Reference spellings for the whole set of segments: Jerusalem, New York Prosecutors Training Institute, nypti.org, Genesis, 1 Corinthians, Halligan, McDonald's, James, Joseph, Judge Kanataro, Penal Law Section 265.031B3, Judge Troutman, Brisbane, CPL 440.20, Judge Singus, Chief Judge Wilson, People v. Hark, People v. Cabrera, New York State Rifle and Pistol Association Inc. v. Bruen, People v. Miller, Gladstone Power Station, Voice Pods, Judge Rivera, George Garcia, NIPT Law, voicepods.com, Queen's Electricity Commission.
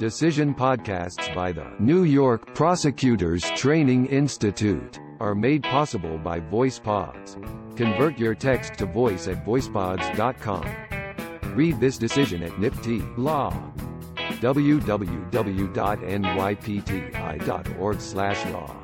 decision podcasts by the New York Prosecutors Training Institute are made possible by Voice Pods. Convert your text to voice at voicepods.com. Read this decision at NIPT Law. www.nypti.org/law.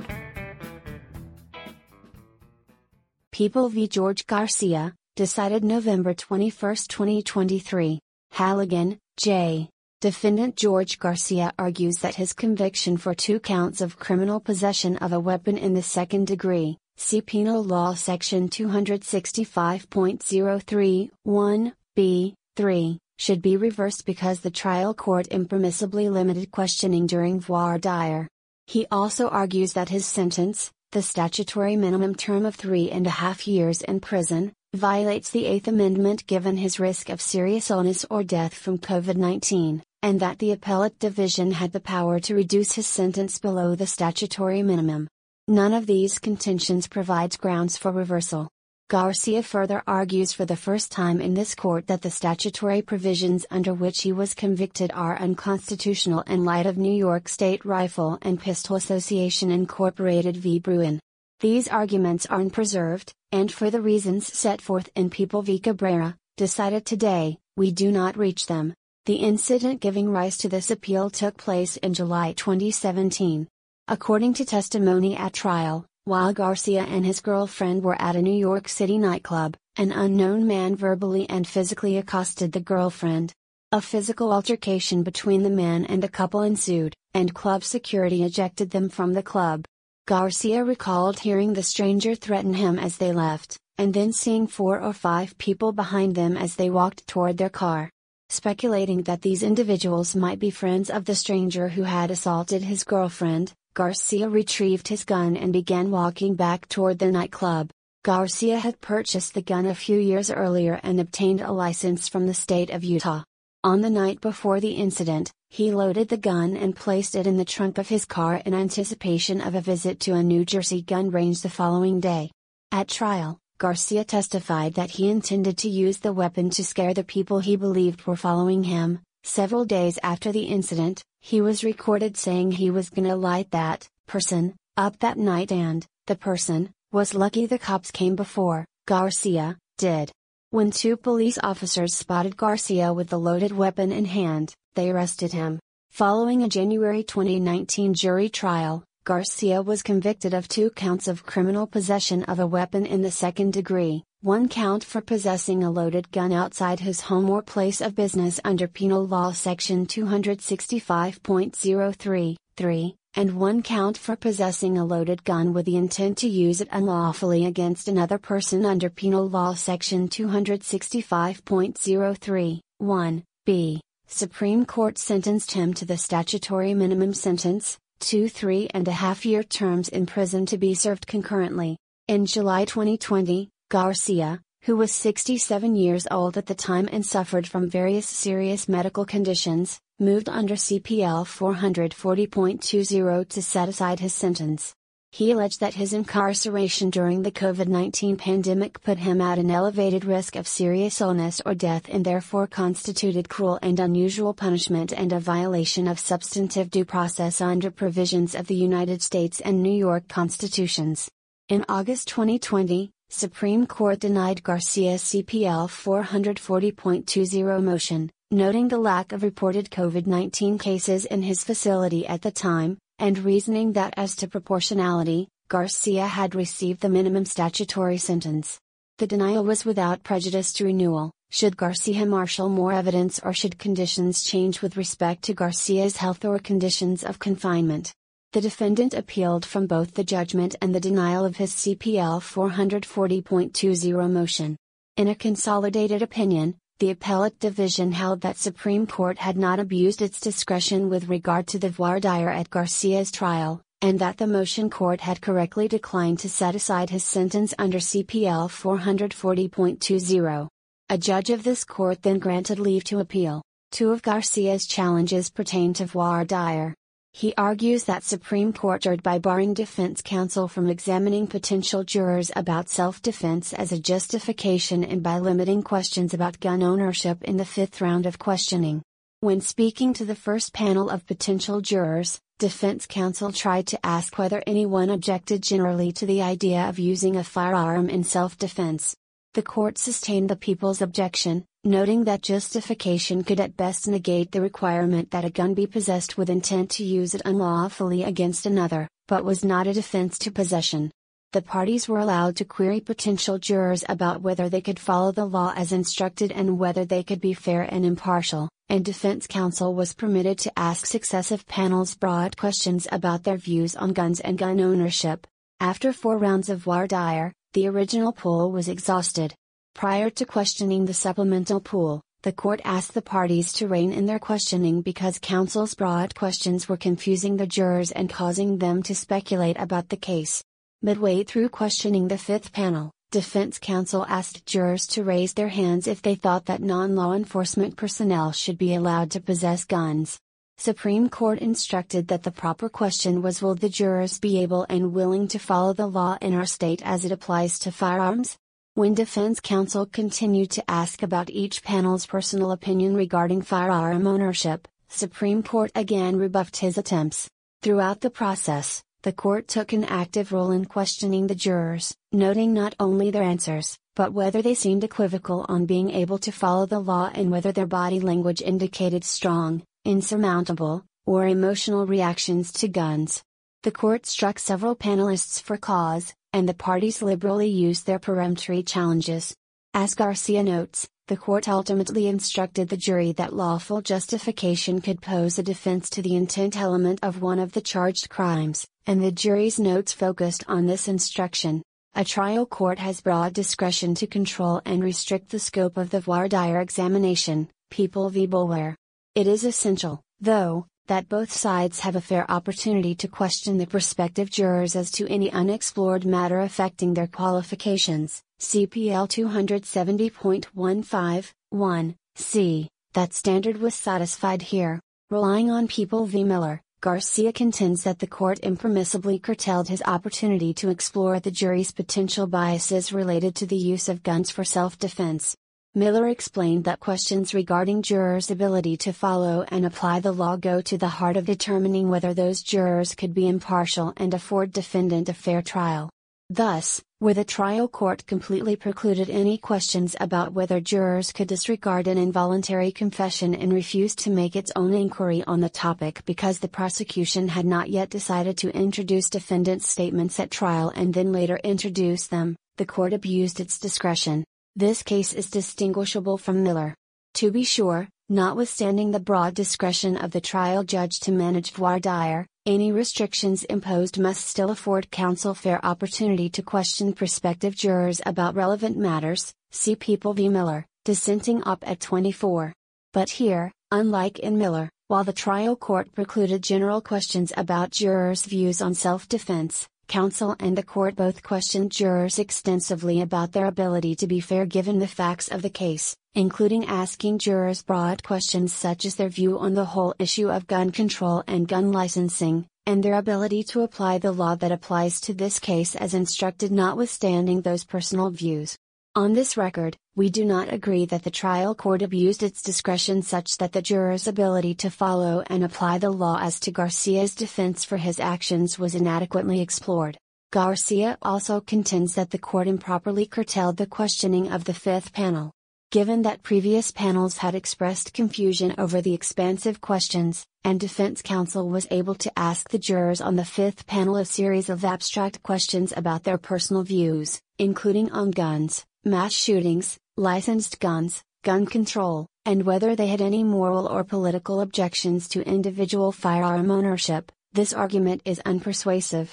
People v. George Garcia, decided November 21, 2023. Halligan, J. Defendant George Garcia argues that his conviction for 2 counts of criminal possession of a weapon in the second degree, see Penal Law Section 265.031B3, should be reversed because the trial court impermissibly limited questioning during voir dire. He also argues that his sentence, the statutory minimum term of 3.5 years in prison, violates the 8th Amendment given his risk of serious illness or death from COVID-19, and that the appellate division had the power to reduce his sentence below the statutory minimum. None of these contentions provides grounds for reversal. Garcia further argues for the first time in this court that the statutory provisions under which he was convicted are unconstitutional in light of New York State Rifle and Pistol Association Inc. v. Bruen. These arguments are unpreserved, and for the reasons set forth in People v. Cabrera, decided today, we do not reach them. The incident giving rise to this appeal took place in July 2017. According to testimony at trial, while Garcia and his girlfriend were at a New York City nightclub, an unknown man verbally and physically accosted the girlfriend. A physical altercation between the man and the couple ensued, and club security ejected them from the club. Garcia recalled hearing the stranger threaten him as they left, and then seeing 4 or 5 people behind them as they walked toward their car. Speculating that these individuals might be friends of the stranger who had assaulted his girlfriend, Garcia retrieved his gun and began walking back toward the nightclub. Garcia had purchased the gun a few years earlier and obtained a license from the state of Utah. On the night before the incident, he loaded the gun and placed it in the trunk of his car in anticipation of a visit to a New Jersey gun range the following day. At trial, Garcia testified that he intended to use the weapon to scare the people he believed were following him. Several days after the incident, he was recorded saying he was gonna light that person up that night, and the person was lucky the cops came before Garcia did. When 2 police officers spotted Garcia with the loaded weapon in hand, they arrested him. Following a January 2019 jury trial, Garcia was convicted of 2 counts of criminal possession of a weapon in the second degree, 1 count for possessing a loaded gun outside his home or place of business under Penal Law Section 265.033, and 1 count for possessing a loaded gun with the intent to use it unlawfully against another person under Penal Law Section 265.031B. Supreme Court sentenced him to the statutory minimum sentence, 2 3.5-year terms in prison to be served concurrently. In July 2020, Garcia, who was 67 years old at the time and suffered from various serious medical conditions, moved under CPL 440.20 to set aside his sentence. He alleged that his incarceration during the COVID-19 pandemic put him at an elevated risk of serious illness or death and therefore constituted cruel and unusual punishment and a violation of substantive due process under provisions of the United States and New York Constitutions. In August 2020, Supreme Court denied Garcia's CPL 440.20 motion, noting the lack of reported COVID-19 cases in his facility at the time, and reasoning that as to proportionality, Garcia had received the minimum statutory sentence. The denial was without prejudice to renewal, should Garcia marshal more evidence or should conditions change with respect to Garcia's health or conditions of confinement. The defendant appealed from both the judgment and the denial of his CPL 440.20 motion. In a consolidated opinion, the appellate division held that Supreme Court had not abused its discretion with regard to the voir dire at Garcia's trial, and that the motion court had correctly declined to set aside his sentence under CPL 440.20. A judge of this court then granted leave to appeal. 2 of Garcia's challenges pertain to voir dire. He argues that Supreme Court erred by barring defense counsel from examining potential jurors about self-defense as a justification and by limiting questions about gun ownership in the 5th round of questioning. When speaking to the first panel of potential jurors, defense counsel tried to ask whether anyone objected generally to the idea of using a firearm in self-defense. The court sustained the people's objection, noting that justification could at best negate the requirement that a gun be possessed with intent to use it unlawfully against another, but was not a defense to possession. The parties were allowed to query potential jurors about whether they could follow the law as instructed and whether they could be fair and impartial, and defense counsel was permitted to ask successive panels broad questions about their views on guns and gun ownership. After 4 rounds of voir dire, the original pool was exhausted. Prior to questioning the supplemental pool, the court asked the parties to rein in their questioning because counsel's broad questions were confusing the jurors and causing them to speculate about the case. Midway through questioning the 5th panel, defense counsel asked jurors to raise their hands if they thought that non-law enforcement personnel should be allowed to possess guns. Supreme Court instructed that the proper question was, will the jurors be able and willing to follow the law in our state as it applies to firearms? When defense counsel continued to ask about each panel's personal opinion regarding firearm ownership, Supreme Court again rebuffed his attempts. Throughout the process, the court took an active role in questioning the jurors, noting not only their answers, but whether they seemed equivocal on being able to follow the law and whether their body language indicated strong, insurmountable, or emotional reactions to guns. The court struck several panelists for cause, and the parties liberally used their peremptory challenges. As Garcia notes, the court ultimately instructed the jury that lawful justification could pose a defense to the intent element of one of the charged crimes, and the jury's notes focused on this instruction. A trial court has broad discretion to control and restrict the scope of the voir dire examination, People v. Miller. It is essential, though, that both sides have a fair opportunity to question the prospective jurors as to any unexplored matter affecting their qualifications. CPL 270.151(c), that standard was satisfied here. Relying on People v. Miller, Garcia contends that the court impermissibly curtailed his opportunity to explore the jury's potential biases related to the use of guns for self-defense. Miller explained that questions regarding jurors' ability to follow and apply the law go to the heart of determining whether those jurors could be impartial and afford defendant a fair trial. Thus, where the trial court completely precluded any questions about whether jurors could disregard an involuntary confession and refused to make its own inquiry on the topic because the prosecution had not yet decided to introduce defendant's statements at trial and then later introduce them, the court abused its discretion. This case is distinguishable from Miller. To be sure, notwithstanding the broad discretion of the trial judge to manage voir dire, any restrictions imposed must still afford counsel fair opportunity to question prospective jurors about relevant matters, see People v. Miller, dissenting op-ed 24. But here, unlike in Miller, while the trial court precluded general questions about jurors' views on self-defense, counsel and the court both questioned jurors extensively about their ability to be fair given the facts of the case, including asking jurors broad questions such as their view on the whole issue of gun control and gun licensing, and their ability to apply the law that applies to this case as instructed notwithstanding those personal views. On this record, we do not agree that the trial court abused its discretion such that the jurors' ability to follow and apply the law as to Garcia's defense for his actions was inadequately explored. Garcia also contends that the court improperly curtailed the questioning of the 5th panel. Given that previous panels had expressed confusion over the expansive questions, and defense counsel was able to ask the jurors on the 5th panel a series of abstract questions about their personal views, including on guns, mass shootings, licensed guns, gun control, and whether they had any moral or political objections to individual firearm ownership, this argument is unpersuasive.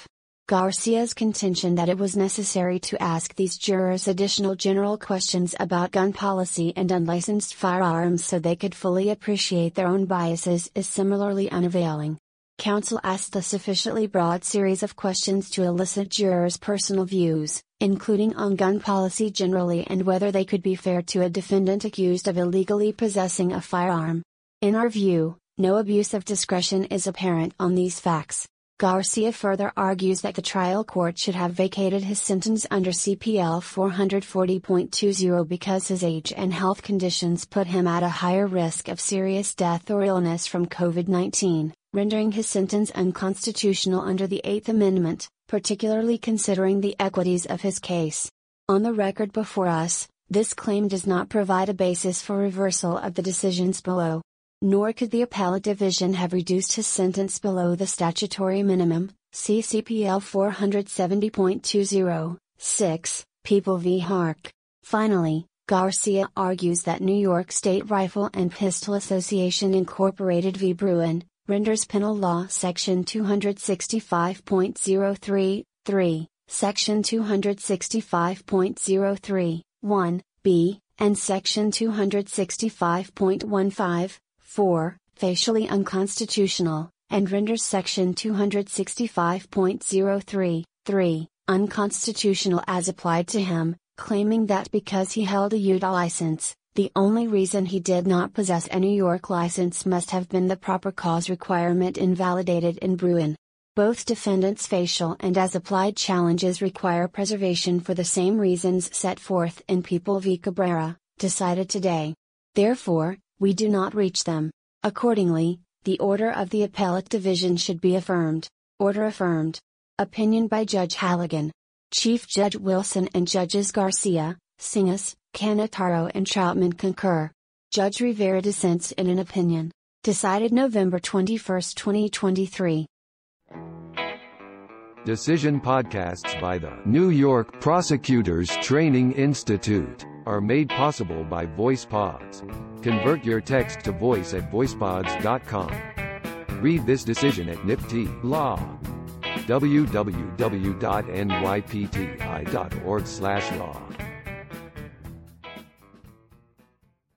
Garcia's contention that it was necessary to ask these jurors additional general questions about gun policy and unlicensed firearms so they could fully appreciate their own biases is similarly unavailing. Counsel asked a sufficiently broad series of questions to elicit jurors' personal views, including on gun policy generally and whether they could be fair to a defendant accused of illegally possessing a firearm. In our view, no abuse of discretion is apparent on these facts. Garcia further argues that the trial court should have vacated his sentence under CPL 440.20 because his age and health conditions put him at a higher risk of serious death or illness from COVID-19, rendering his sentence unconstitutional under the Eighth Amendment, particularly considering the equities of his case. On the record before us, this claim does not provide a basis for reversal of the decisions below. Nor could the appellate division have reduced his sentence below the statutory minimum, see CPL 470.206, People v. Hark. Finally, Garcia argues that New York State Rifle and Pistol Association Inc. v. Bruen, renders Penal Law Section 265.033, Section 265.031B, and Section 265.15. 4. Facially unconstitutional, and renders Section 265.033 unconstitutional as applied to him, claiming that because he held a Utah license, the only reason he did not possess a New York license must have been the proper cause requirement invalidated in Bruen. Both defendants' facial and as-applied challenges require preservation for the same reasons set forth in People v. Cabrera, decided today. Therefore, we do not reach them. Accordingly, the order of the appellate division should be affirmed. Order affirmed. Opinion by Judge Halligan. Chief Judge Wilson and Judges Garcia, Singus, Kanataro and Troutman concur. Judge Rivera dissents in an opinion. Decided November 21, 2023. Decision podcasts by the New York Prosecutors Training Institute are made possible by Voice Pods. Convert your text to voice at voicepods.com. Read this decision at NIPT Law. www.nypti.org/law